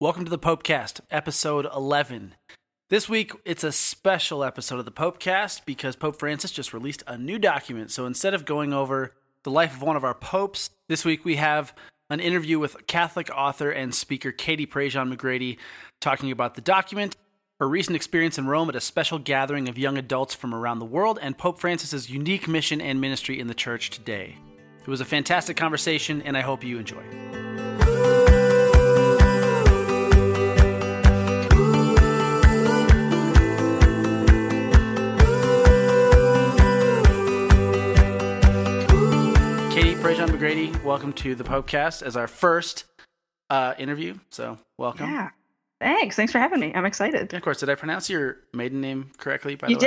Welcome to the PopeCast, episode 11. This week, it's a special episode of the PopeCast because Pope Francis just released a new document. So instead of going over the life of one of our popes, this week we have an interview with Catholic author and speaker Katie Prejean McGrady talking about the document, her recent experience in Rome at a special gathering of young adults from around the world, and Pope Francis's unique mission and ministry in the Church today. It was a fantastic conversation, and I hope you enjoy. Prejean McGrady, welcome to the PopeCast as our first interview. So, welcome. Yeah, thanks. Thanks for having me. I'm excited. Yeah, of course. Did I pronounce your maiden name correctly? By the way, you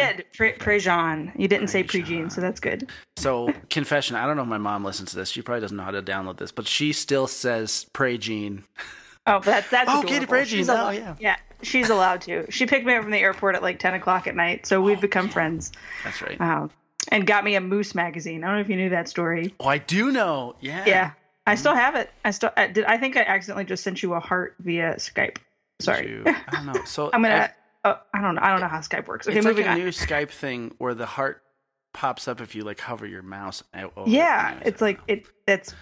did. Prejean. You didn't say Prejean, so that's good. So, confession. I don't know if my mom listens to this. She probably doesn't know how to download this, but she still says Prejean. Oh, that's adorable. Katie Prejean. Oh, yeah. Yeah, she's allowed to. She picked me up from the airport at like 10 o'clock at night, so we've become friends. That's right. And got me a Moose magazine. I don't know if you knew that story. Oh, I do know. Yeah. Yeah. I still have it. I think I accidentally just sent you a heart via Skype. Sorry. I don't know. So I don't know how Skype works. Okay, it's moving like a on. New Skype thing where the heart pops up if you like hover your mouse over it. Yeah. It's like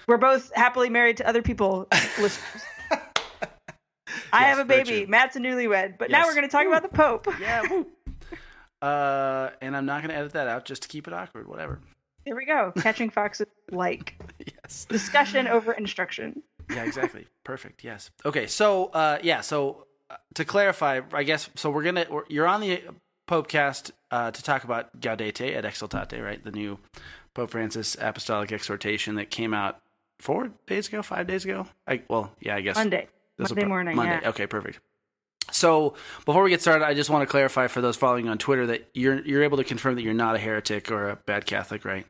we're both happily married to other people. I have a baby. Matt's a newlywed. But now we're going to talk about the Pope. Yeah. Woo. And I'm not going to edit that out just to keep it awkward, whatever. There we go. Catching foxes like. Yes. Discussion over instruction. Yeah, exactly. Perfect. Yes. Okay. So, to clarify, I guess, so you're on the PopeCast to talk about Gaudete et Exsultate, right? The new Pope Francis apostolic exhortation that came out 5 days ago. I guess. Monday morning. Yeah. Okay, perfect. So before we get started, I just want to clarify for those following on Twitter that you're able to confirm that you're not a heretic or a bad Catholic, right?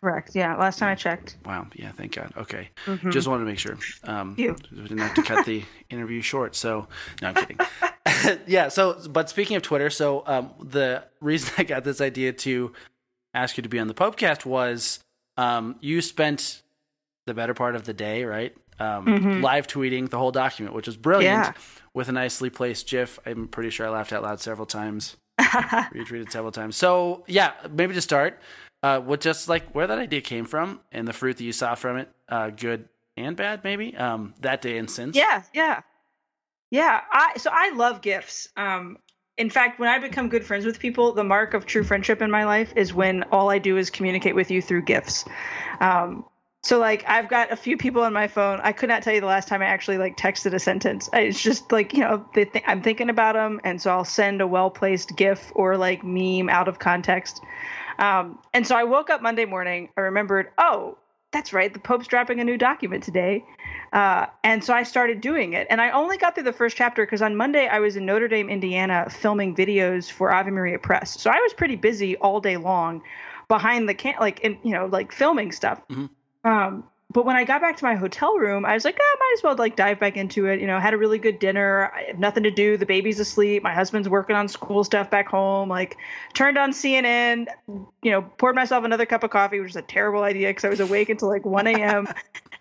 Correct. Yeah. Last time I checked. Wow. Yeah. Thank God. Okay. Mm-hmm. Just wanted to make sure. We didn't have to cut the interview short. So no, I'm kidding. Yeah. So, but speaking of Twitter, so the reason I got this idea to ask you to be on the PopeCast was you spent the better part of the day, right? Live tweeting the whole document, which was brilliant. Yeah. With a nicely placed GIF. I'm pretty sure I laughed out loud several times, retweeted several times. So yeah, maybe to start with just like where that idea came from and the fruit that you saw from it, good and bad, maybe that day and since. Yeah. I love GIFs. In fact, when I become good friends with people, the mark of true friendship in my life is when all I do is communicate with you through GIFs. So like I've got a few people on my phone. I could not tell you the last time I actually like texted a sentence. It's just like, you know, I'm thinking about them. And so I'll send a well-placed GIF or like meme out of context. And so I woke up Monday morning. I remembered, oh, that's right. The Pope's dropping a new document today. And so I started doing it. And I only got through the first chapter because on Monday I was in Notre Dame, Indiana, filming videos for Ave Maria Press. So I was pretty busy all day long behind the filming stuff. Mm-hmm. But when I got back to my hotel room, I was like, I might as well like dive back into it. You know, had a really good dinner. I have nothing to do. The baby's asleep. My husband's working on school stuff back home. Like turned on CNN, you know, poured myself another cup of coffee, which is a terrible idea because I was awake until like 1 a.m.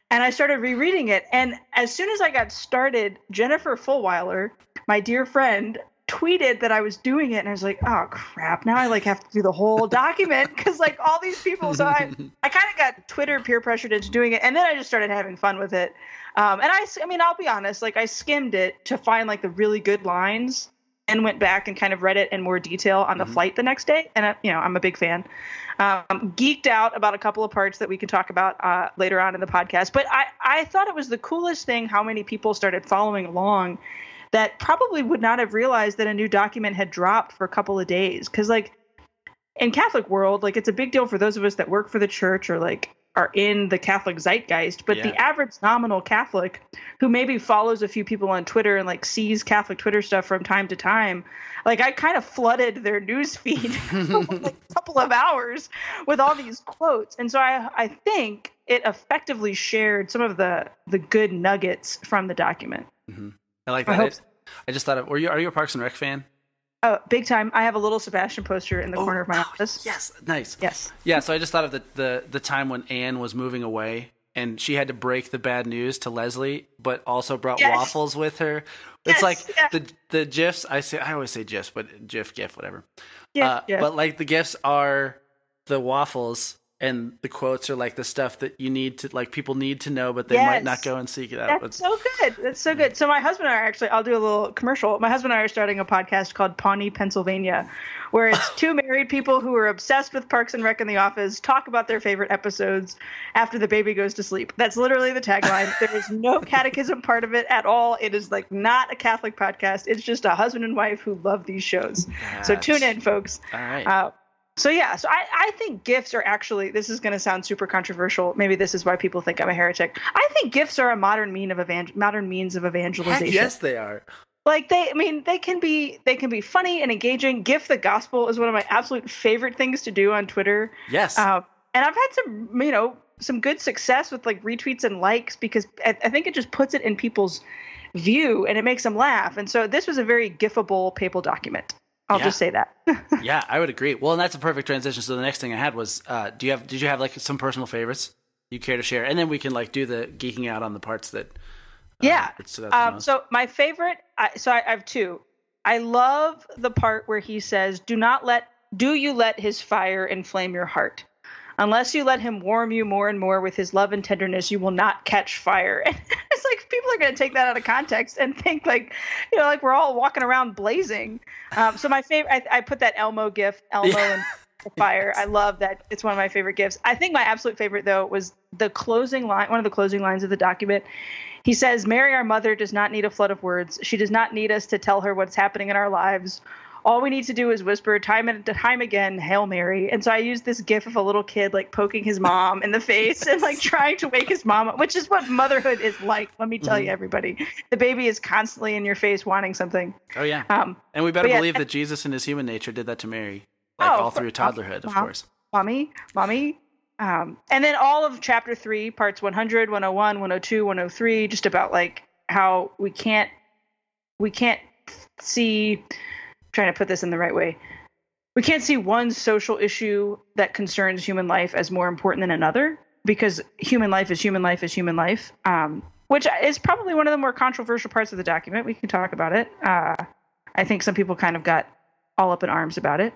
And I started rereading it. And as soon as I got started, Jennifer Fulweiler, my dear friend, tweeted that I was doing it, and I was like, oh crap, now I like have to do the whole document because like all these people. So I kind of got Twitter peer pressured into doing it, and then I just started having fun with it. And I mean, I'll be honest, like I skimmed it to find like the really good lines and went back and kind of read it in more detail on the flight the next day. And I'm a big fan. Geeked out about a couple of parts that we can talk about later on in the podcast. But I thought it was the coolest thing how many people started following along that probably would not have realized that a new document had dropped for a couple of days. Because like in Catholic world, like it's a big deal for those of us that work for the church or like are in the Catholic zeitgeist. But the average nominal Catholic who maybe follows a few people on Twitter and like sees Catholic Twitter stuff from time to time, like I kind of flooded their news feed for like a couple of hours with all these quotes. And so I think it effectively shared some of the good nuggets from the document. Mm-hmm. I like that. I just thought of, are you a Parks and Rec fan? Oh, big time. I have a little Sebastian poster in the corner of my office. Yes. Nice. Yes. Yeah. So I just thought of the time when Anne was moving away and she had to break the bad news to Leslie, but also brought waffles with her. It's the gifs. I always say gifs, but gif, whatever. Yeah. But like the gifs are the waffles, and the quotes are like the stuff that you need to, like, people need to know, but they might not go and seek it out. That's so good. So my husband and I I'll do a little commercial. My husband and I are starting a podcast called Pawnee Pennsylvania, where it's two married people who are obsessed with Parks and Rec and The Office talk about their favorite episodes after the baby goes to sleep. That's literally the tagline. There is no catechism part of it at all. It is like not a Catholic podcast. It's just a husband and wife who love these shows. Yes. So tune in, folks. All right. So I think gifts are actually, this is going to sound super controversial. Maybe this is why people think I'm a heretic. I think gifts are a modern means of evangelization. Heck yes, they are. Like they can be funny and engaging. Gift the gospel is one of my absolute favorite things to do on Twitter. Yes. And I've had some good success with like retweets and likes, because I think it just puts it in people's view and it makes them laugh. And so this was a very gifable papal document. I'll just say that. Yeah, I would agree. Well, and that's a perfect transition. So the next thing I had was, did you have like some personal favorites you care to share? And then we can like do the geeking out on the parts that. So my favorite, I have two. I love the part where he says, do you let his fire inflame your heart? Unless you let him warm you more and more with his love and tenderness, you will not catch fire. And it's like people are going to take that out of context and think like, like we're all walking around blazing. So my favorite, I put that Elmo gif, and fire. Yes. I love that. It's one of my favorite gifs. I think my absolute favorite though was the closing line, one of the closing lines of the document. He says, Mary, our mother, does not need a flood of words. She does not need us to tell her what's happening in our lives. All we need to do is whisper time and time again, Hail Mary. And so I used this gif of a little kid like poking his mom in the face and like trying to wake his mom up, which is what motherhood is like. Let me tell you, everybody, the baby is constantly in your face wanting something. Oh, yeah. And we better believe that Jesus in his human nature did that to Mary, all through toddlerhood, of course. Mommy. And then all of chapter 3, parts 100, 101, 102, 103, just about like how we can't see... trying to put this in the right way. We can't see one social issue that concerns human life as more important than another, because human life is human life, which is probably one of the more controversial parts of the document. We can talk about it. I think some people kind of got all up in arms about it.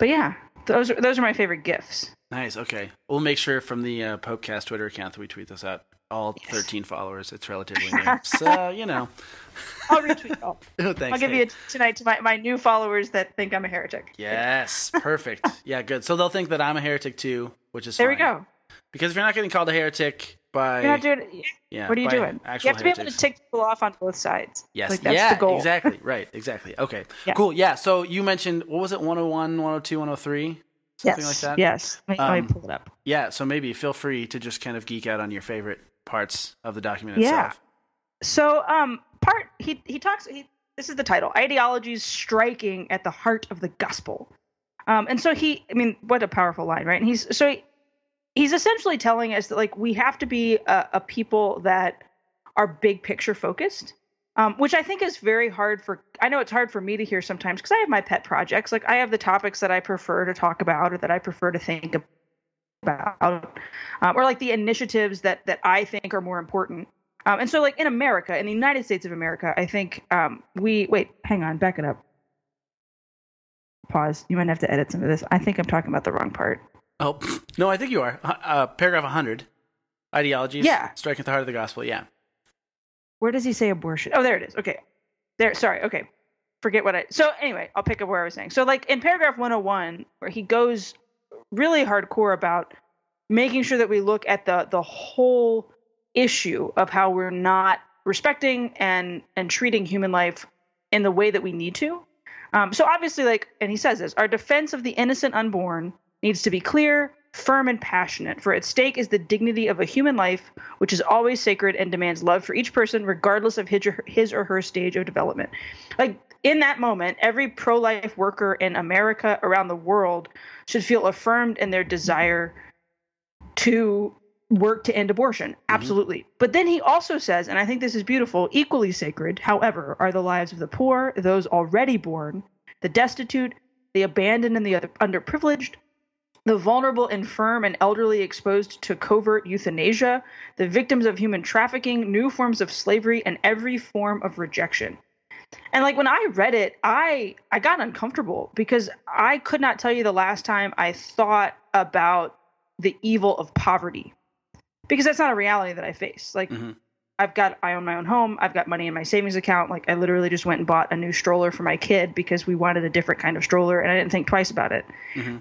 But yeah, those are my favorite gifts. Nice. Okay. We'll make sure from the PopeCast Twitter account that we tweet this out. All 13 followers. It's relatively new. So, I'll retweet all. Oh, thanks. I'll give you tonight to my new followers that think I'm a heretic. Yes. Perfect. Yeah, good. So they'll think that I'm a heretic too, which is fine. There we go. Because if you're not getting called a heretic by... You're not doing it. Yeah, what are you doing? You have to be able to tick people off on both sides. Yes. Like, that's the goal. Exactly. Right. Exactly. Okay. Yeah. Cool. Yeah. So you mentioned, what was it? 101, 102, 103? Something like that? Yes. Let me pull it up. Yeah. So maybe feel free to just kind of geek out on your favorite parts of the document itself. So this is the title, Ideologies Striking at the Heart of the Gospel. And so what a powerful line, right? And he's essentially telling us that like we have to be a people that are big picture focused, which I think is very hard for, I know it's hard for me to hear sometimes because I have my pet projects. Like I have the topics that I prefer to talk about or that I prefer to think about, or like the initiatives that I think are more important. And so like in America, in the United States of America, I think back it up. Pause. You might have to edit some of this. I think I'm talking about the wrong part. Oh, no, I think you are. Paragraph 100, ideologies striking at the heart of the gospel. Yeah. Where does he say abortion? Oh, there it is. Okay. There. Sorry. Okay. Forget what I, so anyway, I'll pick up where I was saying. So like in paragraph 101, where he goes really hardcore about making sure that we look at the whole issue of how we're not respecting and treating human life in the way that we need to. So obviously, like, and he says this, our defense of the innocent unborn needs to be clear, firm, and passionate, for at stake is the dignity of a human life, which is always sacred and demands love for each person, regardless of his or her stage of development. Like, in that moment, every pro-life worker in America, around the world, should feel affirmed in their desire to work to end abortion. Absolutely. Mm-hmm. But then he also says, and I think this is beautiful, equally sacred, however, are the lives of the poor, those already born, the destitute, the abandoned, and the underprivileged. the vulnerable, infirm, and elderly exposed to covert euthanasia, the victims of human trafficking, new forms of slavery, and every form of rejection. And like when I read it, I got uncomfortable because I could not tell you the last time I thought about the evil of poverty, because that's not a reality that I face. Like I own my own home. I've got money in my savings account. Like I literally just went and bought a new stroller for my kid because we wanted a different kind of stroller and I didn't think twice about it.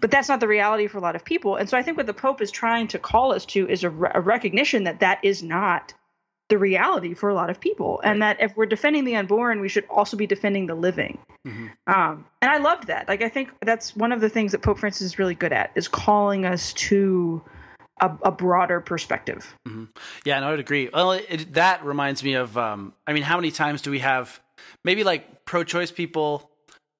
But that's not the reality for a lot of people. And so I think what the Pope is trying to call us to is a recognition that that is not the reality for a lot of people. And that if we're defending the unborn, we should also be defending the living. And I loved that. Like, I think that's one of the things that Pope Francis is really good at, is calling us to a broader perspective. Yeah, and I would agree. Well, that reminds me of, I mean, how many times do we have maybe like pro-choice people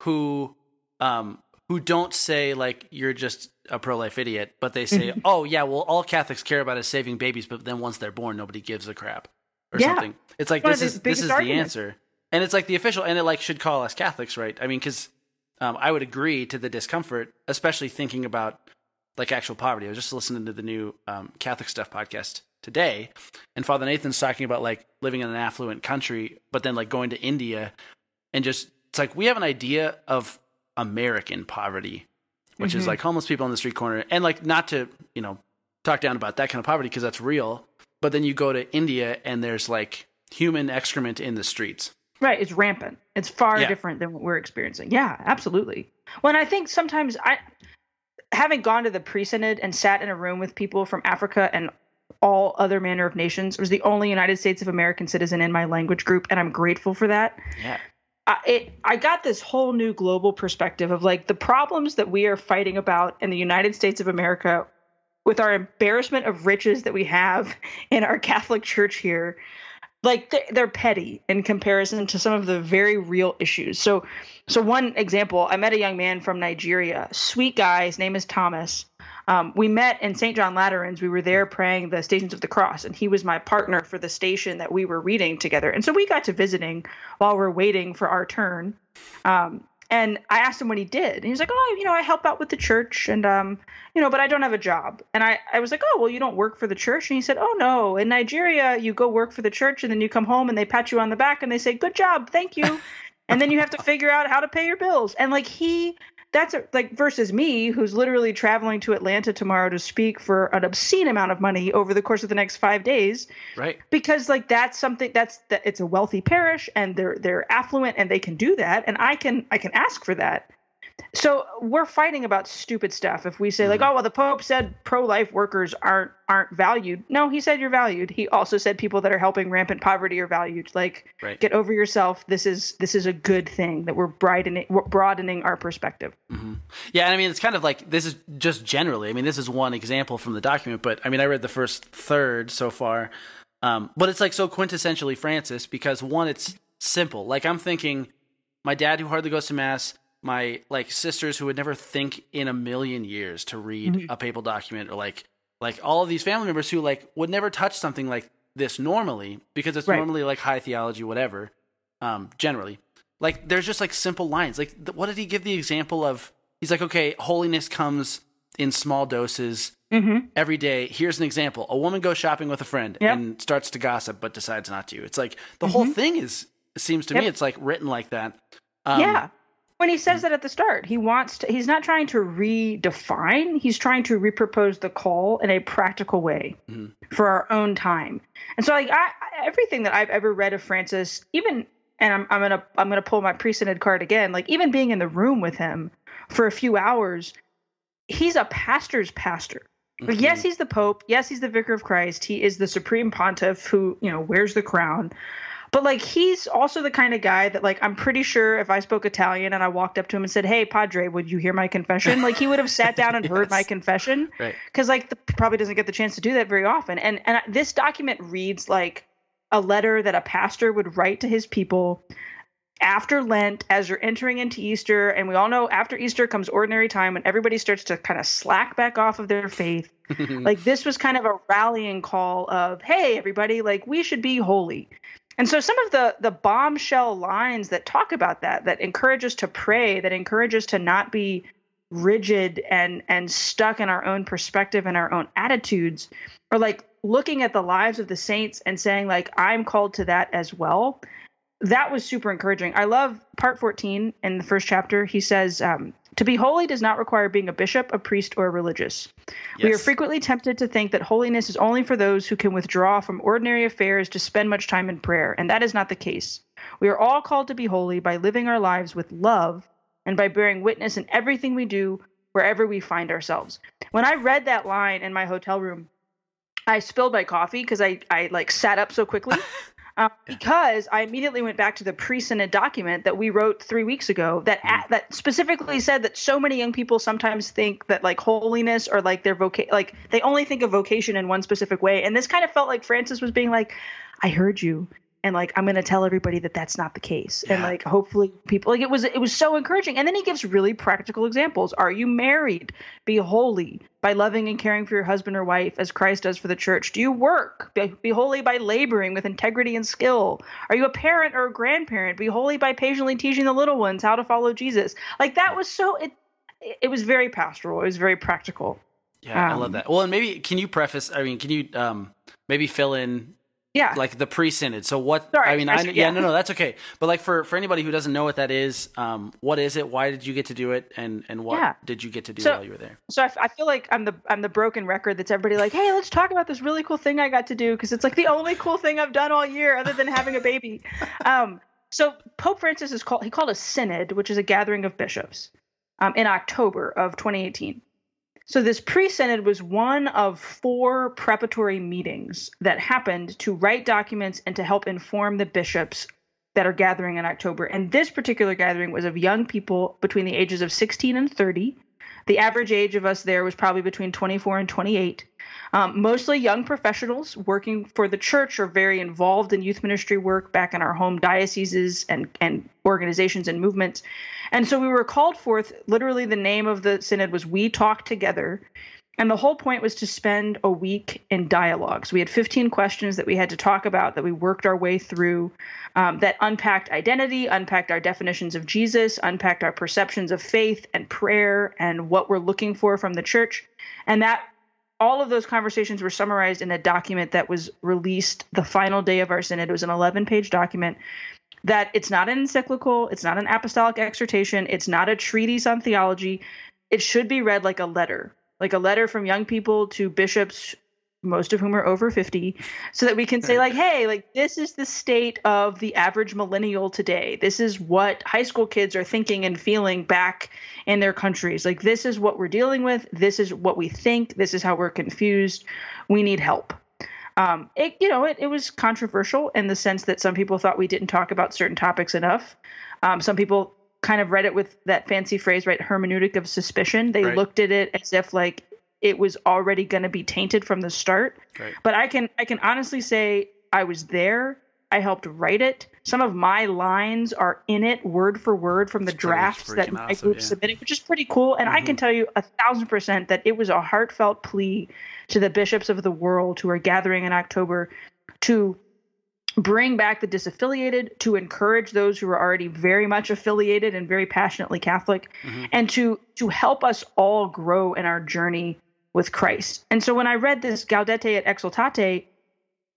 who don't say like, you're just a pro-life idiot, but they say, oh yeah, well, all Catholics care about is saving babies. But then once they're born, nobody gives a crap or something. It's like, this is the answer. And it's like the official, and it like should call us Catholics, right? I mean, because I would agree to the discomfort, especially thinking about like actual poverty. I was just listening to the new Catholic Stuff podcast today, and Father Nathan's talking about like living in an affluent country, but then like going to India and just, it's like, we have an idea of American poverty, which is like homeless people on the street corner, and like, not to, you know, talk down about that kind of poverty because that's real. But then you go to India and there's like human excrement in the streets. Right. It's rampant. It's far different than what we're experiencing. Yeah, absolutely. Well, and I think sometimes having gone to the pre-synod and sat in a room with people from Africa and all other manner of nations, I was the only United States of American citizen in my language group. And I'm grateful for that. Yeah. I got this whole new global perspective of like the problems that we are fighting about in the United States of America with our embarrassment of riches that we have in our Catholic Church here. Like they're petty in comparison to some of the very real issues. So one example, I met a young man from Nigeria, sweet guy. His name is Thomas. We met in St. John Lateran's. We were there praying the Stations of the Cross, and he was my partner for the station that we were reading together. And so we got to visiting while we're waiting for our turn. And I asked him what he did. And he was like, oh, you know, I help out with the church and, you know, but I don't have a job. And I was like, oh, well, you don't work for the church. And he said, oh, no, in Nigeria, you go work for the church and then you come home and they pat you on the back and they say, good job. Thank you. And then you have to figure out how to pay your bills. And like versus me, who's literally traveling to Atlanta tomorrow to speak for an obscene amount of money over the course of the next 5 days. Right. Because like, that's something that it's a wealthy parish and they're affluent and they can do that. And I can ask for that. So we're fighting about stupid stuff. If we say like, oh, well, the Pope said pro-life workers aren't valued. No, he said you're valued. He also said people that are helping rampant poverty are valued. Like, Get over yourself. This is a good thing that we're broadening our perspective. Yeah. And I mean, it's kind of like, this is just generally, I mean, this is one example from the document, but I mean, I read the first third so far, but it's like so quintessentially Francis because one, it's simple. Like I'm thinking my dad who hardly goes to mass, my like sisters who would never think in a million years to read a papal document, or like all of these family members who like would never touch something like this normally because it's normally like high theology, whatever. Generally, like there's just like simple lines. Like what did he give the example of? He's like, okay, holiness comes in small doses every day. Here's an example. A woman goes shopping with a friend and starts to gossip, but decides not to. It's like the whole thing seems to me, it's like written like that. When he says that at the start, he's not trying to redefine. He's trying to repropose the call in a practical way for our own time. And so like everything that I've ever read of Francis, even, and I'm going to pull my pre-synod card again, like even being in the room with him for a few hours, he's a pastor's pastor. Like, yes, he's the Pope. Yes, he's the Vicar of Christ. He is the Supreme Pontiff who, you know, wears the crown. But like, he's also the kind of guy that like, I'm pretty sure if I spoke Italian and I walked up to him and said, hey, Padre, would you hear my confession? Like he would have sat down and heard my confession because like probably doesn't get the chance to do that very often. And this document reads like a letter that a pastor would write to his people after Lent, as you're entering into Easter. And we all know after Easter comes ordinary time when everybody starts to kind of slack back off of their faith. Like this was kind of a rallying call of, hey, everybody, like we should be holy. And so some of the bombshell lines that talk about that encourage us to pray, that encourage us to not be rigid and stuck in our own perspective and our own attitudes, or like looking at the lives of the saints and saying like, I'm called to that as well. That was super encouraging. I love part 14 in the first chapter. He says, to be holy does not require being a bishop, a priest, or a religious. Yes. We are frequently tempted to think that holiness is only for those who can withdraw from ordinary affairs to spend much time in prayer, and that is not the case. We are all called to be holy by living our lives with love and by bearing witness in everything we do, wherever we find ourselves. When I read that line in my hotel room, I spilled my coffee because I like sat up so quickly. Because I immediately went back to the pre-synod document that we wrote 3 weeks ago that specifically said that so many young people sometimes think that like holiness or like their vocation, like they only think of vocation in one specific way. And this kind of felt like Francis was being like, I heard you. And like, I'm going to tell everybody that that's not the case. Yeah. And like, hopefully people like it was so encouraging. And then he gives really practical examples. Are you married? Be holy by loving and caring for your husband or wife as Christ does for the church. Do you work? Be holy by laboring with integrity and skill. Are you a parent or a grandparent? Be holy by patiently teaching the little ones how to follow Jesus. Like that was so, it was very pastoral. It was very practical. Yeah. I love that. Well, and maybe can you fill in, yeah, like the pre-synod. So what? Sorry, I mean, that's okay. But like for anybody who doesn't know what that is, what is it? Why did you get to do it? And what did you get to do while you were there? So I feel like I'm the broken record that's everybody like, hey, let's talk about this really cool thing I got to do because it's like the only cool thing I've done all year other than having a baby. So Pope Francis called a synod, which is a gathering of bishops, in October of 2018. So this pre-synod was one of four preparatory meetings that happened to write documents and to help inform the bishops that are gathering in October. And this particular gathering was of young people between the ages of 16 and 30. The average age of us there was probably between 24 and 28. Mostly young professionals working for the church or very involved in youth ministry work back in our home dioceses and organizations and movements. And so we were called forth. Literally the name of the synod was We Talk Together. And the whole point was to spend a week in dialogues. We had 15 questions that we had to talk about, that we worked our way through, that unpacked identity, unpacked our definitions of Jesus, unpacked our perceptions of faith and prayer and what we're looking for from the church. And that all of those conversations were summarized in a document that was released the final day of our synod. It was an 11-page document that it's not an encyclical. It's not an apostolic exhortation. It's not a treatise on theology. It should be read like a letter from young people to bishops, most of whom are over 50, so that we can say like, hey, like this is the state of the average millennial today. This is what high school kids are thinking and feeling back in their countries. Like this is what we're dealing with. This is what we think. This is how we're confused. We need help. It was controversial in the sense that some people thought we didn't talk about certain topics enough. Some people kind of read it with that fancy phrase, right? Hermeneutic of suspicion. They looked at it as if like it was already going to be tainted from the start. Right. But I can honestly say I was there. I helped write it. Some of my lines are in it word for word from the drafts that my group submitted, which is pretty cool. And I can tell you 1,000% that it was a heartfelt plea to the bishops of the world who are gathering in October to bring back the disaffiliated, to encourage those who are already very much affiliated and very passionately Catholic, and to help us all grow in our journey with Christ. And so when I read this Gaudete et Exsultate,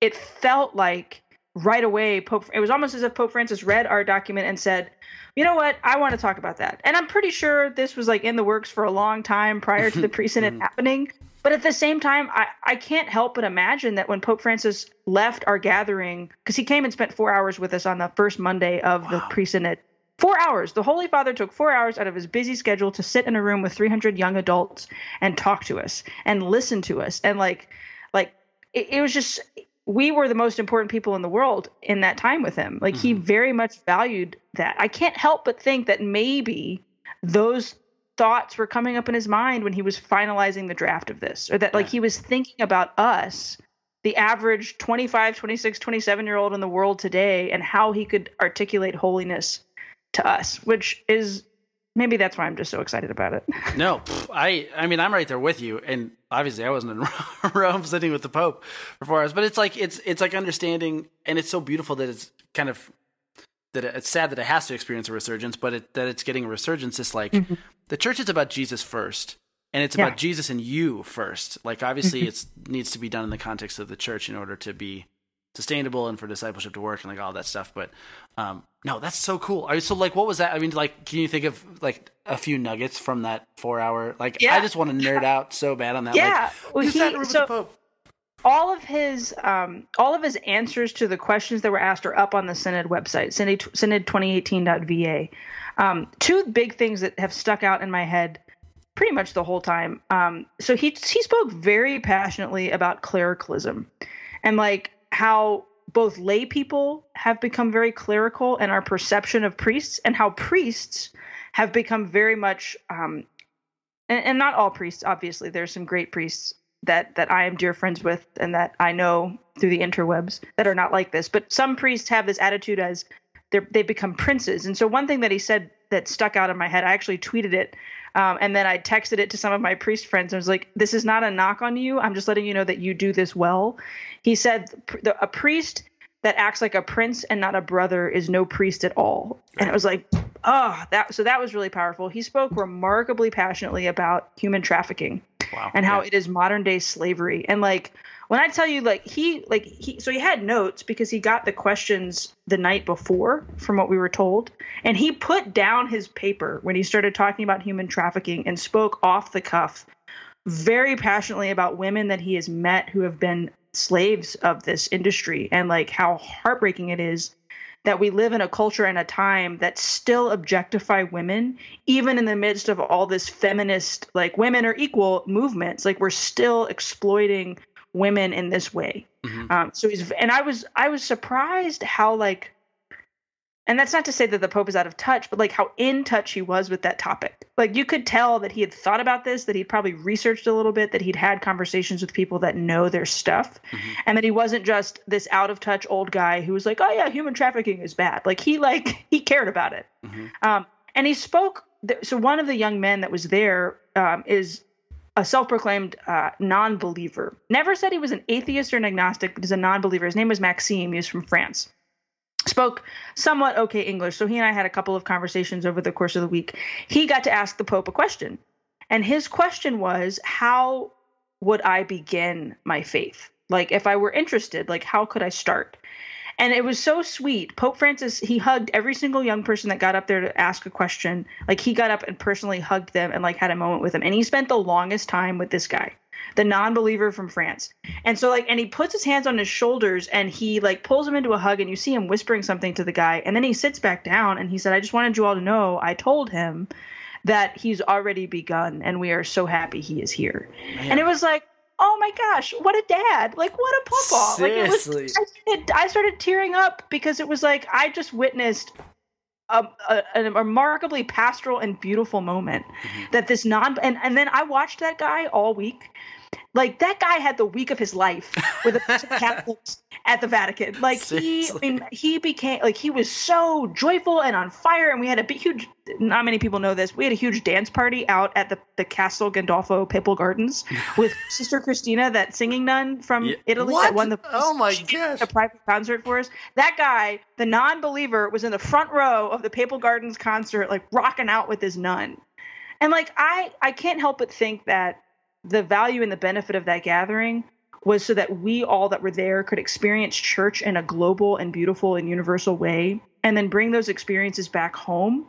it felt like right away, it was almost as if Pope Francis read our document and said, you know what, I want to talk about that. And I'm pretty sure this was like in the works for a long time prior to the pre-synod happening. But at the same time, I can't help but imagine that when Pope Francis left our gathering, because he came and spent 4 hours with us on the first Monday of the pre-synod, 4 hours. The Holy Father took 4 hours out of his busy schedule to sit in a room with 300 young adults and talk to us and listen to us. And it was just, we were the most important people in the world in that time with him. Like he very much valued that. I can't help but think that maybe those thoughts were coming up in his mind when he was finalizing the draft of this, or that like he was thinking about us, the average 25, 26, 27-year-old in the world today, and how he could articulate holiness to us, which is maybe that's why I'm just so excited about it. No, I mean, I'm right there with you. And obviously I wasn't in Rome sitting with the Pope for 4 hours, but it's like, it's like understanding, and it's so beautiful that it's kind of that it's sad that it has to experience a resurgence, but that it's getting a resurgence. It's like the church is about Jesus first, and it's about Jesus and you first. Like, obviously it needs to be done in the context of the church in order to be sustainable and for discipleship to work and like all that stuff. But no, that's so cool. So like, what was that? I mean, like, can you think of like a few nuggets from that 4 hour? Like, I just want to nerd out so bad on that. Yeah. Like, well, the Pope? All of his answers to the questions that were asked are up on the Synod website, synod2018.va. Two big things that have stuck out in my head pretty much the whole time. So he spoke very passionately about clericalism and like how both lay people have become very clerical in our perception of priests, and how priests have become very much and not all priests, obviously. There's some great priests that I am dear friends with and that I know through the interwebs that are not like this. But some priests have this attitude as they become princes. And so one thing that he said that stuck out in my head, I actually tweeted it, and then I texted it to some of my priest friends. I was like, this is not a knock on you. I'm just letting you know that you do this well. He said a priest that acts like a prince and not a brother is no priest at all. And it was like, so that was really powerful. He spoke remarkably passionately about human trafficking. Wow. And how it is modern day slavery. And like, when I tell you, like so he had notes because he got the questions the night before from what we were told. And he put down his paper when he started talking about human trafficking and spoke off the cuff very passionately about women that he has met who have been slaves of this industry, and like how heartbreaking it is that we live in a culture and a time that still objectify women, even in the midst of all this feminist, like, women are equal movements. Like, we're still exploiting women in this way. So I was surprised how, like, and that's not to say that the Pope is out of touch, but like how in touch he was with that topic. Like, you could tell that he had thought about this, that he'd probably researched a little bit, that he'd had conversations with people that know their stuff, and that he wasn't just this out of touch old guy who was like, oh yeah, human trafficking is bad. Like, he cared about it. And he spoke. So one of the young men that was there is a self-proclaimed non-believer. Never said he was an atheist or an agnostic, but he's a non-believer. His name was Maxime. He was from France. Spoke somewhat okay English. So he and I had a couple of conversations over the course of the week. He got to ask the Pope a question. And his question was, how would I begin my faith? Like, if I were interested, like, how could I start? And it was so sweet. Pope Francis, he hugged every single young person that got up there to ask a question. Like, he got up and personally hugged them and like had a moment with them. And he spent the longest time with this guy, the non-believer from France. And so like, and he puts his hands on his shoulders and he like pulls him into a hug, and you see him whispering something to the guy. And then he sits back down and he said, I just wanted you all to know, I told him that he's already begun and we are so happy he is here. Man. And it was like, oh my gosh, what a dad. Like, what a papa. Like, it was, I started tearing up because it was like, I just witnessed a remarkably pastoral and beautiful moment that this and then I watched that guy all week. Like, that guy had the week of his life with a bunch of Catholics at the Vatican. Like, he became, like, he was so joyful and on fire. And we had a big, huge, not many people know this, we had a huge dance party out at the Castel Gandolfo Papal Gardens with Sister Christina, that singing nun from Italy that won the a private concert for us. That guy, the non-believer, was in the front row of the Papal Gardens concert, like, rocking out with his nun. And, like, I can't help but think that the value and the benefit of that gathering was so that we all that were there could experience church in a global and beautiful and universal way, and then bring those experiences back home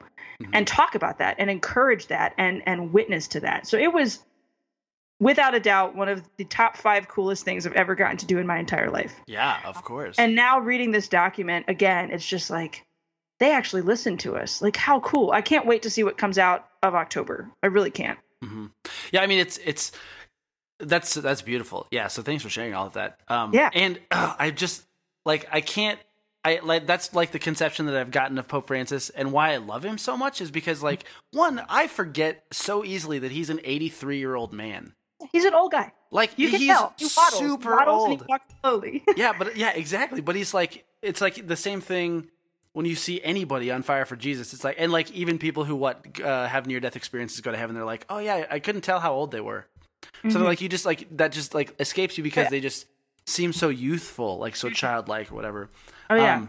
and talk about that and encourage that and witness to that. So it was without a doubt one of the top 5 coolest things I've ever gotten to do in my entire life. Yeah, of course. And now reading this document again, it's just like, they actually listened to us. Like, how cool. I can't wait to see what comes out of October. I really can't. Yeah, I mean, it's that's beautiful. Yeah, so thanks for sharing all of that. And I just like that's like the conception that I've gotten of Pope Francis, and why I love him so much is because, like, one, I forget so easily that he's an 83-year-old man. He's an old guy. Like, you can tell. He waddles, old. And he walks slowly. Yeah, exactly. But he's like, it's like the same thing. When you see anybody on fire for Jesus, it's like, and like even people who have near-death experiences go to heaven, they're like, oh yeah, I couldn't tell how old they were. So like, you just like, that just like escapes you because they just seem so youthful, like so childlike, whatever. Oh yeah,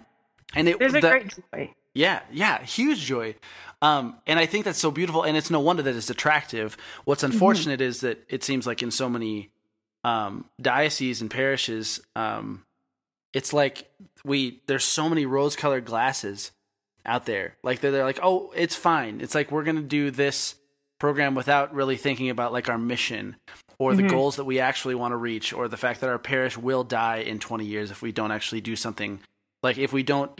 and there's a great joy. Yeah, huge joy. And I think that's so beautiful, and it's no wonder that it's attractive. What's unfortunate is that it seems like in so many dioceses and parishes, it's like there's so many rose-colored glasses out there. Like they're like, oh, it's fine. It's like we're going to do this program without really thinking about like our mission or the goals that we actually want to reach, or the fact that our parish will die in 20 years if we don't actually do something. Like if we don't,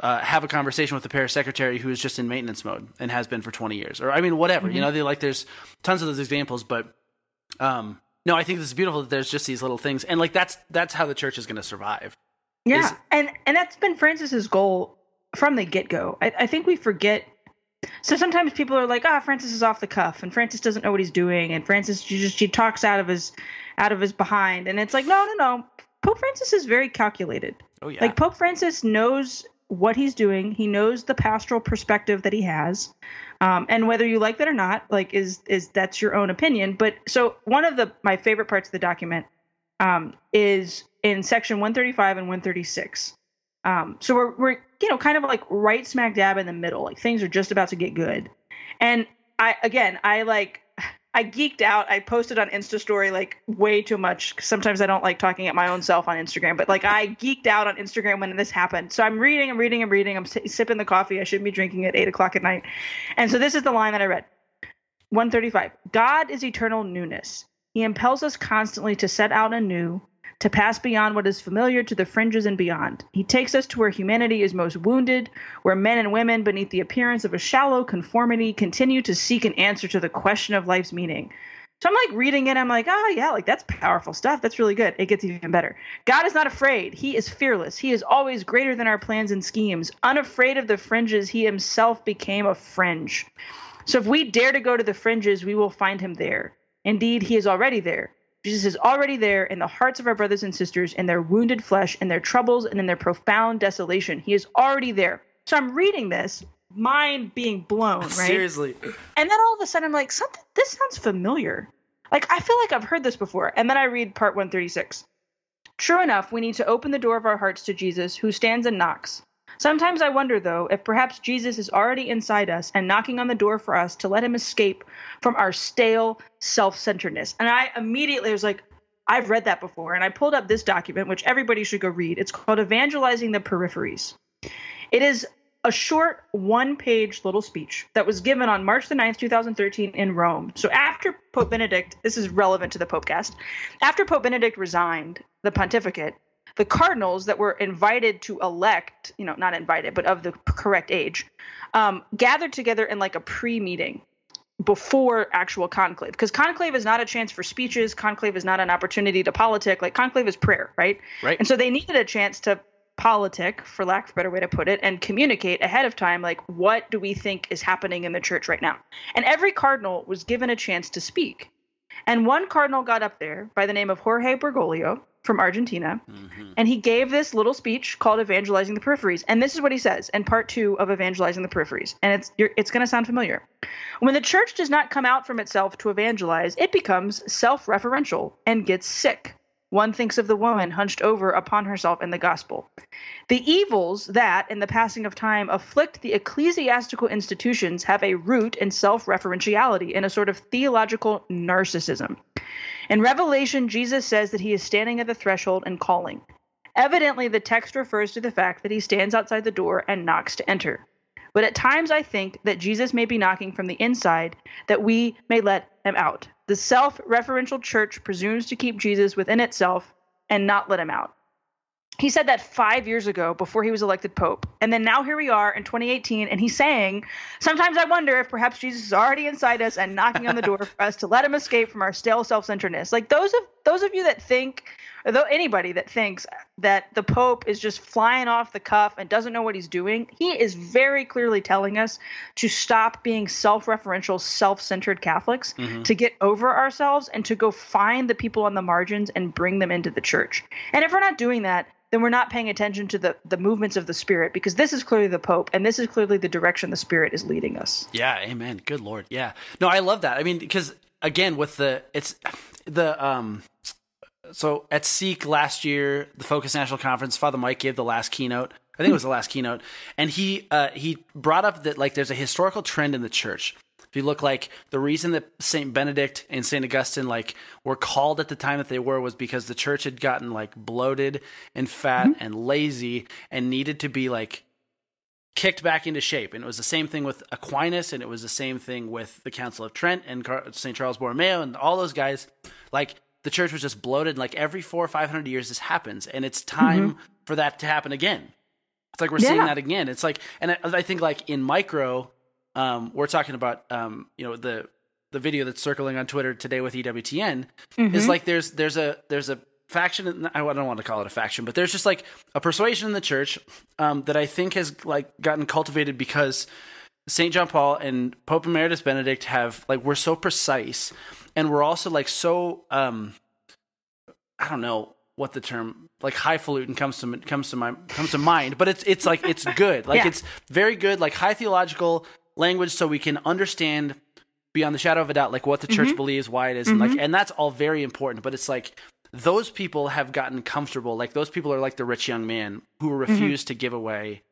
have a conversation with the parish secretary who is just in maintenance mode and has been for 20 years, or I mean, whatever, there's tons of those examples, but, no, I think this is beautiful that there's just these little things. And like, that's how the church is going to survive. Yeah. And that's been Francis's goal from the get go. I think we forget. So sometimes people are like, Francis is off the cuff and Francis doesn't know what he's doing. And Francis, she talks out of his behind. And it's like, no. Pope Francis is very calculated. Oh yeah. Like Pope Francis knows what he's doing. He knows the pastoral perspective that he has. And whether you like that or not, like is that's your own opinion. But so one of my favorite parts of the document is in section 135 and 136. So we're kind of like right smack dab in the middle, like things are just about to get good. And I geeked out. I posted on Insta story like way too much. Sometimes I don't like talking at my own self on Instagram, but like I geeked out on Instagram when this happened. So I'm reading. I'm sipping the coffee I shouldn't be drinking at 8:00 at night. And so this is the line that I read. 135. God is eternal newness. He impels us constantly to set out anew, to pass beyond what is familiar to the fringes and beyond. He takes us to where humanity is most wounded, where men and women, beneath the appearance of a shallow conformity, continue to seek an answer to the question of life's meaning. So I'm like reading it. I'm like, that's powerful stuff. That's really good. It gets even better. God is not afraid. He is fearless. He is always greater than our plans and schemes. Unafraid of the fringes, he himself became a fringe. So if we dare to go to the fringes, we will find him there. Indeed, he is already there. Jesus is already there in the hearts of our brothers and sisters, in their wounded flesh, in their troubles, and in their profound desolation. He is already there. So I'm reading this, mind being blown, right? Seriously. And then all of a sudden I'm like, this sounds familiar. Like, I feel like I've heard this before. And then I read part 136. True enough, we need to open the door of our hearts to Jesus, who stands and knocks. Sometimes I wonder, though, if perhaps Jesus is already inside us and knocking on the door for us to let him escape from our stale self-centeredness. And I immediately was like, I've read that before. And I pulled up this document, which everybody should go read. It's called Evangelizing the Peripheries. It is a short one-page little speech that was given on March the 9th, 2013 in Rome. So after Pope Benedict, this is relevant to the PopeCast, after Pope Benedict resigned the pontificate, the cardinals that were invited to elect, not invited, but of the correct age, gathered together in like a pre-meeting before actual conclave. Because conclave is not a chance for speeches. Conclave is not an opportunity to politic. Like conclave is prayer, right? Right. And so they needed a chance to politic, for lack of a better way to put it, and communicate ahead of time, like what do we think is happening in the church right now? And every cardinal was given a chance to speak. And one cardinal got up there by the name of Jorge Bergoglio, from Argentina, and he gave this little speech called Evangelizing the Peripheries. And this is what he says in part 2 of Evangelizing the Peripheries. And it's going to sound familiar. When the church does not come out from itself to evangelize, it becomes self-referential and gets sick. One thinks of the woman hunched over upon herself in the gospel. The evils that, in the passing of time, afflict the ecclesiastical institutions have a root in self-referentiality and a sort of theological narcissism. In Revelation, Jesus says that he is standing at the threshold and calling. Evidently, the text refers to the fact that he stands outside the door and knocks to enter. But at times I think that Jesus may be knocking from the inside, that we may let him out. The self-referential church presumes to keep Jesus within itself and not let him out. He said that 5 years ago before he was elected pope. And then now here we are in 2018, and he's saying, sometimes I wonder if perhaps Jesus is already inside us and knocking on the door for us to let him escape from our stale self-centeredness. Like those of you that think, though anybody that thinks that the pope is just flying off the cuff and doesn't know what he's doing, he is very clearly telling us to stop being self-referential, self-centered Catholics, to get over ourselves and to go find the people on the margins and bring them into the church. And if we're not doing that, then we're not paying attention to the movements of the Spirit, because this is clearly the Pope and this is clearly the direction the Spirit is leading us. Yeah. Amen. Good Lord. Yeah. No, I love that. I mean, because again, with so at SEEK last year, the Focus National Conference, Father Mike gave the last keynote I think it was the last keynote. And he brought up that like there's a historical trend in the church. If you look, like the reason that St. Benedict and St. Augustine like were called at the time that they were was because the church had gotten like bloated and fat and lazy and needed to be like kicked back into shape. And it was the same thing with Aquinas, and it was the same thing with the Council of Trent and St. Charles Borromeo and all those guys. Like the church was just bloated. Like every 400 or 500 years this happens, and it's time for that to happen again. It's like we're seeing that again. It's like, and I think like in micro, we're talking about, you know, the video that's circling on Twitter today with EWTN is like there's a faction. I don't want to call it a faction, but there's just like a persuasion in the church that I think has like gotten cultivated because St. John Paul and Pope Emeritus Benedict have like, we're so precise, and we're also like so I don't know what the term like highfalutin comes to mind, but it's like it's good, like it's very good, like high theological language, so we can understand beyond the shadow of a doubt like what the church believes, why it is, and like, and that's all very important. But it's like those people have gotten comfortable. Like those people are like the rich young man who refuse to give away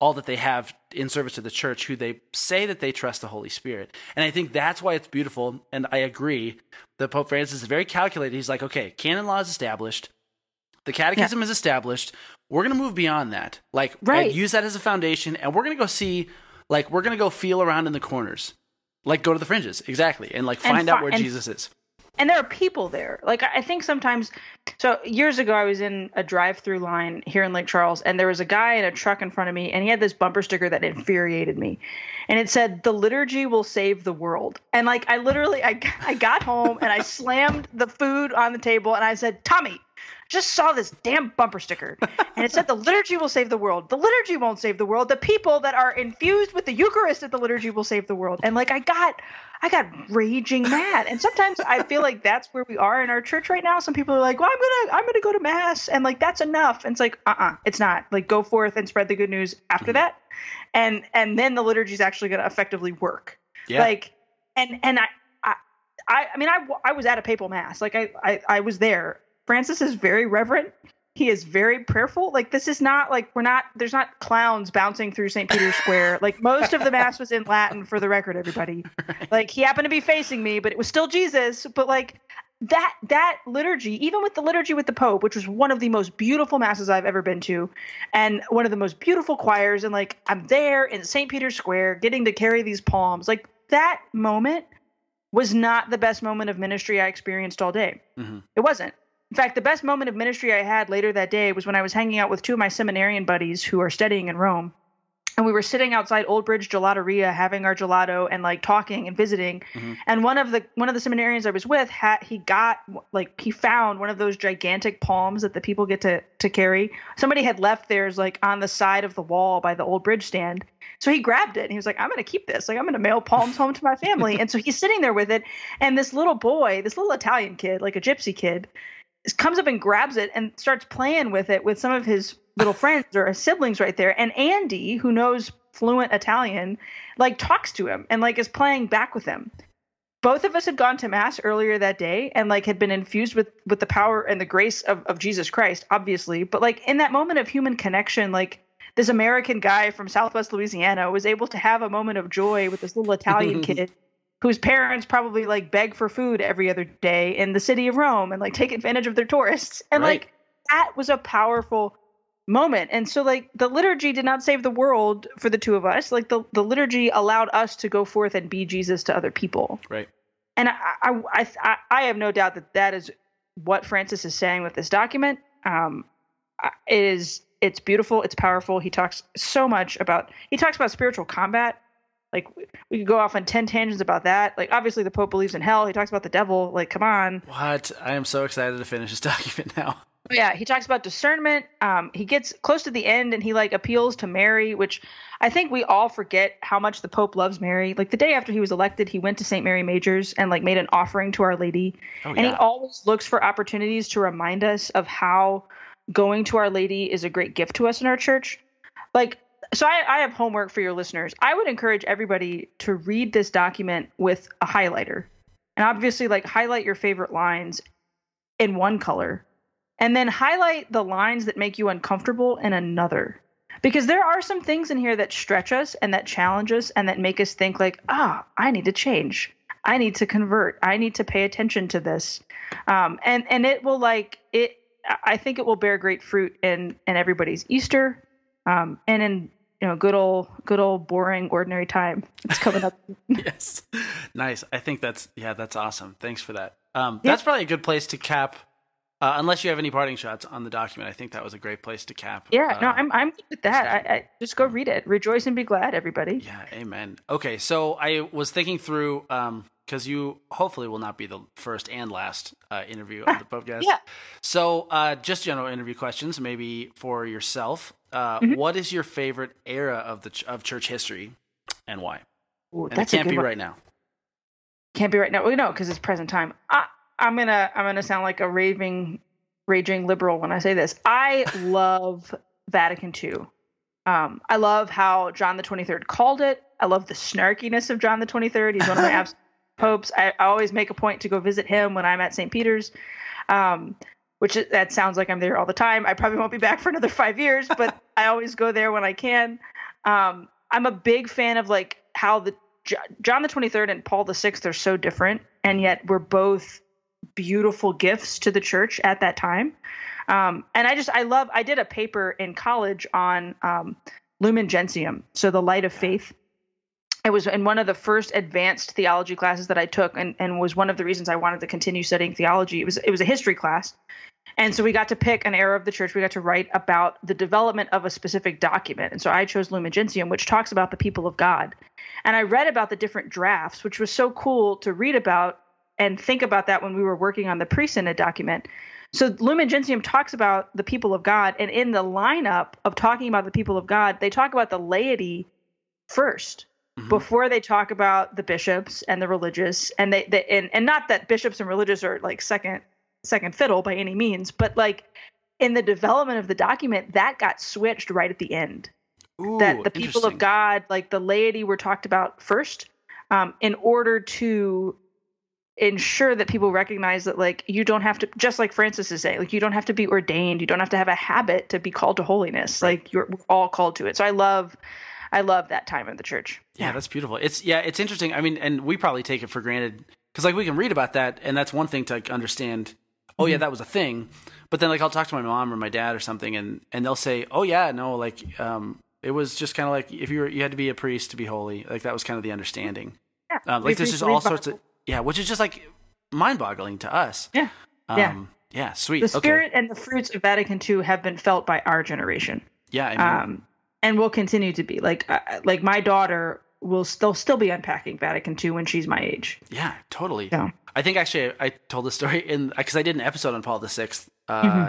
all that they have in service to the church, who they say that they trust the Holy Spirit. And I think that's why it's beautiful. And I agree that Pope Francis is very calculated. He's like, okay, canon law is established. The catechism is established. We're going to move beyond that. Like use that as a foundation, and we're going to go see, like we're going to go feel around in the corners, like go to the fringes. Exactly. And like find out where Jesus is. And there are people there. Like I think sometimes, so years ago I was in a drive-through line here in Lake Charles, and there was a guy in a truck in front of me, and he had this bumper sticker that infuriated me, and it said, "The liturgy will save the world." And like I literally, I got home and I slammed the food on the table, and I said, "Tommy, just saw this damn bumper sticker, and it said the liturgy will save the world. The liturgy won't save the world. The people that are infused with the Eucharist at the liturgy will save the world." And like I got raging mad. And sometimes I feel like that's where we are in our church right now. Some people are like, "Well, I'm gonna go to mass, and like that's enough." And it's like, it's not. Like, go forth and spread the good news after that, and then the liturgy is actually gonna effectively work. Yeah. Like, I mean I was at a papal mass. Like I was there. Francis is very reverent. He is very prayerful. Like, this is not like there's not clowns bouncing through St. Peter's Square. Like, most of the mass was in Latin, for the record, everybody. Right. Like, he happened to be facing me, but it was still Jesus. But like that liturgy, even with the liturgy with the Pope, which was one of the most beautiful masses I've ever been to, and one of the most beautiful choirs. And like, I'm there in St. Peter's Square getting to carry these palms. Like, that moment was not the best moment of ministry I experienced all day. Mm-hmm. It wasn't. In fact, the best moment of ministry I had later that day was when I was hanging out with two of my seminarian buddies who are studying in Rome, and we were sitting outside Old Bridge Gelateria having our gelato and like talking and visiting. Mm-hmm. And one of the seminarians I was with he found one of those gigantic palms that the people get to carry. Somebody had left theirs like on the side of the wall by the Old Bridge stand. So he grabbed it and he was like, "I'm going to keep this. Like, I'm going to mail palms home to my family." And so he's sitting there with it, and this little boy, this little Italian kid, like a gypsy kid, comes up and grabs it and starts playing with it with some of his little friends or his siblings right there. And Andy, who knows fluent Italian, like talks to him and like is playing back with him. Both of us had gone to mass earlier that day and like had been infused with the power and the grace of Jesus Christ, obviously. But like in that moment of human connection, like this American guy from Southwest Louisiana was able to have a moment of joy with this little Italian kid whose parents probably like beg for food every other day in the city of Rome and like take advantage of their tourists. And like, that was a powerful moment. And so like the liturgy did not save the world for the two of us. Like the liturgy allowed us to go forth and be Jesus to other people. Right. And I have no doubt that is what Francis is saying with this document. It's beautiful. It's powerful. He talks so much about, spiritual combat. Like, we could go off on 10 tangents about that. Like, obviously the Pope believes in hell. He talks about the devil. Like, come on. What? I am so excited to finish this document now. Yeah, he talks about discernment. He gets close to the end and he, like, appeals to Mary, which I think we all forget how much the Pope loves Mary. Like, the day after he was elected, he went to St. Mary Major's and, like, made an offering to Our Lady. Oh, yeah. And he always looks for opportunities to remind us of how going to Our Lady is a great gift to us in our church. Like, so I have homework for your listeners. I would encourage everybody to read this document with a highlighter, and obviously like highlight your favorite lines in one color, and then highlight the lines that make you uncomfortable in another. Because there are some things in here that stretch us and that challenge us and that make us think like, I need to change. I need to convert. I need to pay attention to this. And it will I think it will bear great fruit in everybody's Easter, and in, good old boring ordinary time. It's coming up. Yes. Nice. I think that's awesome. Thanks for that. That's probably a good place to cap, unless you have any parting shots on the document. I think that was a great place to cap. Yeah, no, I'm good with that. I just go read it. Rejoice and be glad, everybody. Yeah, amen. Okay, so I was thinking through, because you hopefully will not be the first and last interview on the podcast. Yeah. So just general interview questions, maybe for yourself. What is your favorite era of church history, and why? Ooh, and that's right now. Can't be right now. Well, no, because it's present time. I'm gonna sound like a raging liberal when I say this. I love Vatican II. I love how John XXIII called it. I love the snarkiness of John XXIII. He's one of my absolute popes. I always make a point to go visit him when I'm at St. Peter's, which that sounds like I'm there all the time. I probably won't be back for another 5 years, but I always go there when I can. I'm a big fan of how the John XXIII and Paul VI are so different, and yet were both beautiful gifts to the church at that time. And I did a paper in college on Lumen Gentium, so the light of faith. It was in one of the first advanced theology classes that I took, and was one of the reasons I wanted to continue studying theology. It was a history class. And so we got to pick an era of the church. We got to write about the development of a specific document. And so I chose Lumen Gentium, which talks about the people of God. And I read about the different drafts, which was so cool to read about and think about that when we were working on the pre-synod document. So Lumen Gentium talks about the people of God. And in the lineup of talking about the people of God, they talk about the laity first. Mm-hmm. Before they talk about the bishops and the religious, and and not that bishops and religious are second fiddle by any means, but in the development of the document, that got switched right at the end. Ooh, that the people of God, the laity, were talked about first, in order to ensure that people recognize that you don't have to, just like Francis is saying, you don't have to be ordained, you don't have to have a habit to be called to holiness. Right. You're all called to it. So I love that time in the church. Yeah, that's beautiful. It's interesting. I mean, and we probably take it for granted because we can read about that, and that's one thing to understand. Oh yeah, that was a thing. But then I'll talk to my mom or my dad or something, and they'll say, oh yeah, no, it was just kind of if you had to be a priest to be holy. That was kind of the understanding. Yeah. There's just all sorts of which is just mind-boggling to us. Yeah. Yeah. Sweet. The spirit and the fruits of Vatican II have been felt by our generation. Yeah. I mean, and will continue to be my daughter will still be unpacking Vatican II when she's my age. Yeah, totally. Yeah. I think actually I told the story because I did an episode on Paul VI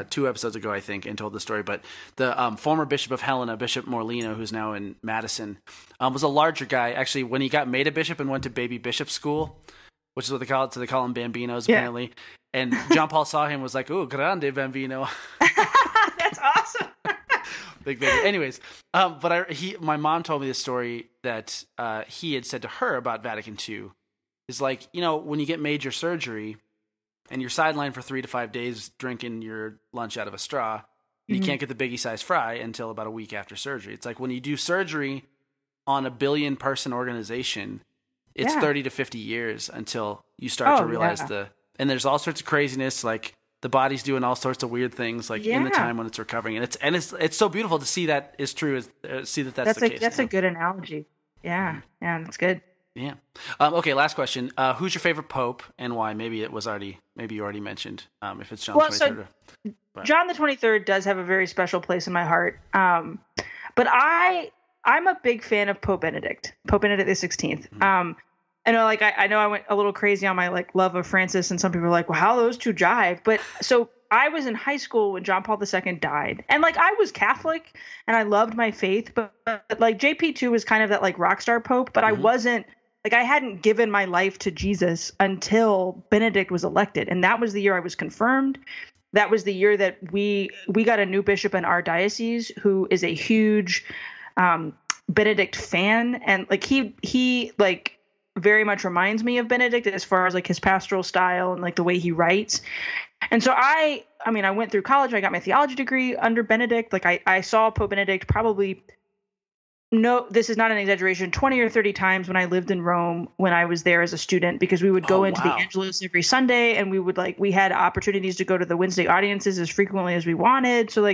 2 episodes ago, I think, and told the story. But the former bishop of Helena, Bishop Morlino, who's now in Madison, was a larger guy. Actually, when he got made a bishop and went to baby bishop school, which is what they call it, so they call him Bambinos apparently. And John Paul saw him and was like, "Ooh, grande Bambino." That's awesome. Big baby. Anyways, but my mom told me this story that he had said to her about Vatican II is when you get major surgery and you're sidelined for 3 to 5 days drinking your lunch out of a straw, you can't get the biggie size fry until about a week after surgery. It's when you do surgery on a 1 billion person organization, it's 30 to 50 years until you start to realize and there's all sorts of craziness the body's doing all sorts of weird things in the time when it's recovering. And it's so beautiful to see that is true, see that's the case. That's a good analogy. Yeah. Yeah. That's good. Yeah. Okay. Last question. Who's your favorite Pope and why? Maybe you already mentioned, if it's John the 23rd. John the 23rd does have a very special place in my heart. But I'm a big fan of Pope Benedict the 16th. I know, I know I went a little crazy on my love of Francis, and some people are "Well, how those two jive?" But so I was in high school when John Paul II died, and I was Catholic and I loved my faith, but JP2 was kind of that rock star Pope, but I wasn't I hadn't given my life to Jesus until Benedict was elected, and that was the year I was confirmed. That was the year that we got a new bishop in our diocese who is a huge Benedict fan, and he very much reminds me of Benedict as far as his pastoral style and the way he writes. And so I mean, I went through college. I got my theology degree under Benedict. Like I saw Pope Benedict probably, no, this is not an exaggeration, 20 or 30 times when I lived in Rome when I was there as a student, because we would go into the Angelus every Sunday, and we would we had opportunities to go to the Wednesday audiences as frequently as we wanted. So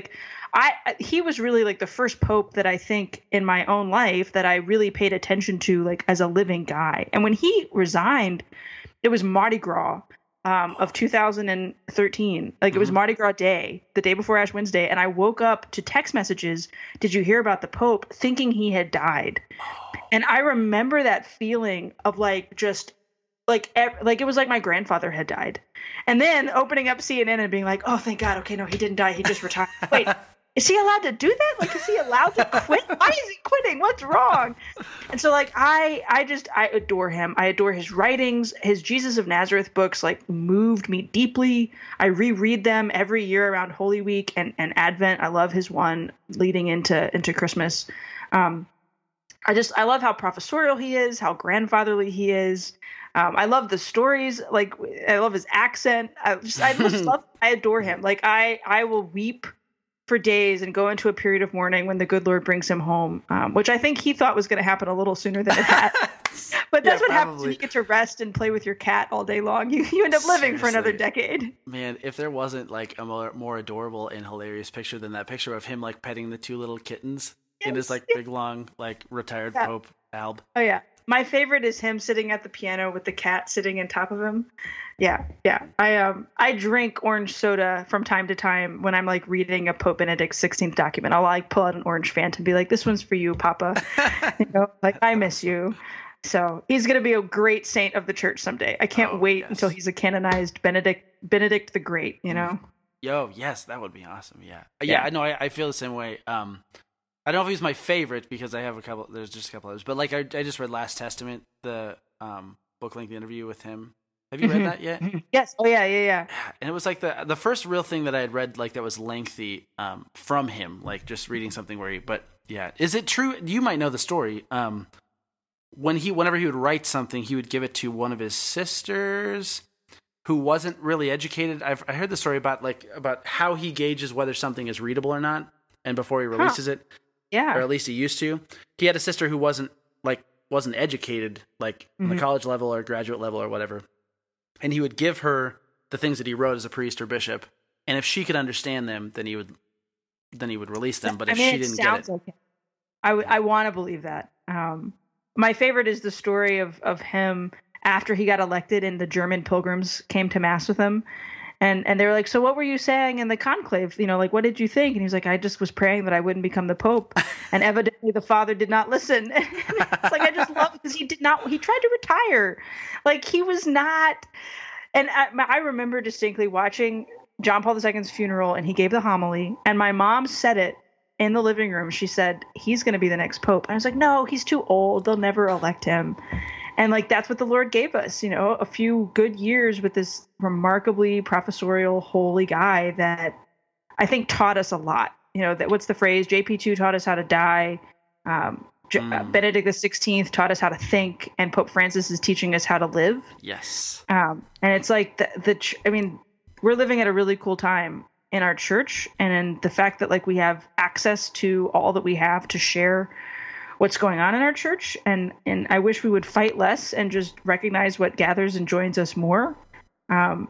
he was really the first Pope that I think in my own life that I really paid attention to as a living guy. And when he resigned, it was Mardi Gras of 2013. It was Mardi Gras Day, the day before Ash Wednesday, and I woke up to text messages, "Did you hear about the Pope?" thinking he had died. And I remember that feeling of it was my grandfather had died. And then opening up CNN and being like, "Oh, thank God. Okay, no, he didn't die. He just retired." Wait. Is he allowed to do that? Is he allowed to quit? Why is he quitting? What's wrong? And so I adore him. I adore his writings. His Jesus of Nazareth books moved me deeply. I reread them every year around Holy Week and Advent. I love his one leading into Christmas. I love how professorial he is, how grandfatherly he is. I love the stories. I love his accent. I adore him. I will weep for days and go into a period of mourning when the good Lord brings him home, which I think he thought was going to happen a little sooner than it had. But that's what happens when you get to rest and play with your cat all day long. You end up living for another decade. Man, if there wasn't a more adorable and hilarious picture than that picture of him petting the two little kittens in his big long retired Pope alb. Oh yeah. My favorite is him sitting at the piano with the cat sitting on top of him. Yeah, yeah. I drink orange soda from time to time when I'm reading a Pope Benedict XVI document. I'll pull out an orange Fanta and be like, "This one's for you, Papa." I miss you. So he's gonna be a great saint of the church someday. I can't wait until he's a canonized Benedict the Great. Yo, yes, that would be awesome. Yeah. I know. I feel the same way. I don't know if he's my favorite because I have a couple. There's just a couple others, but I just read Last Testament, the book-length interview with him. Have you read that yet? Yes. Oh yeah. And it was the first real thing that I had read that was lengthy from him, just reading something where he. But yeah, is it true? You might know the story. Whenever he would write something, he would give it to one of his sisters who wasn't really educated. I heard the story about how he gauges whether something is readable or not, and before he releases it. Yeah. Or at least he used to. He had a sister who wasn't educated, on the college level or graduate level or whatever. And he would give her the things that he wrote as a priest or bishop. And if she could understand them, then he would release them. But if she didn't get it. Okay. I want to believe that. My favorite is the story of him after he got elected and the German pilgrims came to mass with him. And they were like, "So what were you saying in the conclave? What did you think?" And he was like, "I just was praying that I wouldn't become the Pope." And evidently the father did not listen. It's I just love it because he tried to retire. He was not. And I remember distinctly watching John Paul II's funeral, and he gave the homily, and my mom said it in the living room. She said, "He's going to be the next Pope." And I was like, "No, he's too old. They'll never elect him." And that's what the Lord gave us, a few good years with this remarkably professorial, holy guy that I think taught us a lot. That what's the phrase? JP2 taught us how to die. Benedict XVI taught us how to think, and Pope Francis is teaching us how to live. Yes. And it's we're living at a really cool time in our church, and in the fact that we have access to all that we have to share what's going on in our church. And I wish we would fight less and just recognize what gathers and joins us more, and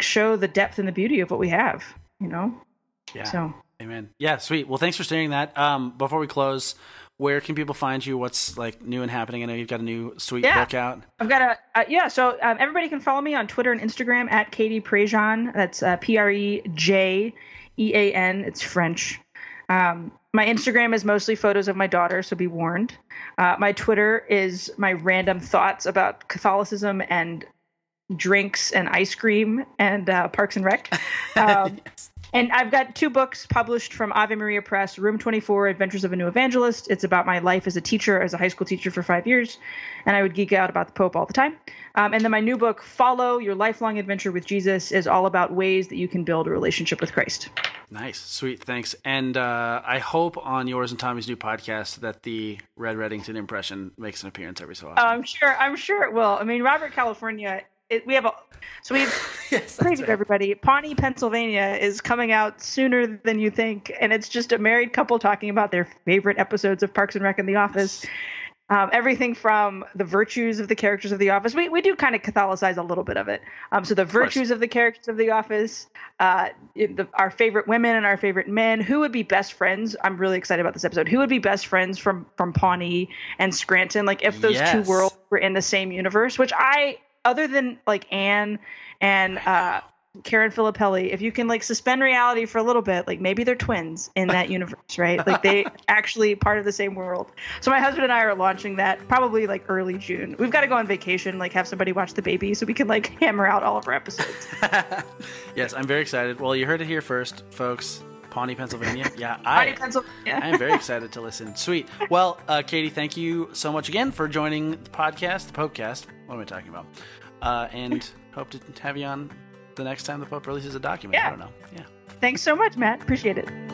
show the depth and the beauty of what we have, Yeah. So. Amen. Yeah. Sweet. Well, thanks for sharing that. Before we close, where can people find you? What's new and happening? I know you've got a new sweet book out. I've got so everybody can follow me on Twitter and Instagram at Katie Prejean. That's Prejean. It's French. My Instagram is mostly photos of my daughter, so be warned. My Twitter is my random thoughts about Catholicism and drinks and ice cream and Parks and Rec. Yes. And I've got two books published from Ave Maria Press, Room 24, Adventures of a New Evangelist. It's about my life as a teacher, as a high school teacher for 5 years, and I would geek out about the Pope all the time. And then my new book, Follow, Your Lifelong Adventure with Jesus, is all about ways that you can build a relationship with Christ. Nice. Sweet. Thanks. And I hope on yours and Tommy's new podcast that the Red Reddington impression makes an appearance every so often. I'm sure it will. I mean, Robert California we have yes, crazy right. Everybody. Pawnee, Pennsylvania is coming out sooner than you think, and it's just a married couple talking about their favorite episodes of Parks and Rec and The Office. Everything from the virtues of the characters of The Office. We do kind of Catholicize a little bit of it. So the virtues of the characters of The Office, our favorite women and our favorite men. Who would be best friends? I'm really excited about this episode. Who would be best friends from Pawnee and Scranton? Like if those two worlds were in the same universe, which other than like Anne and Karen Filippelli, if you can like suspend reality for a little bit, like maybe they're twins in that universe, right? Like they actually part of the same world. So my husband and I are launching that probably like early June. We've got to go on vacation, like have somebody watch the baby so we can like hammer out all of our episodes. Yes, I'm very excited. Well, you heard it here first, folks. Pawnee, Pennsylvania. Yeah, Pawnee, Pennsylvania. I am very excited to listen. Sweet. Well, Katie, thank you so much again for joining the podcast, the PopeCast. What am I talking about? And hope to have you on the next time the Pope releases a document. Yeah. I don't know. Yeah. Thanks so much, Matt. Appreciate it.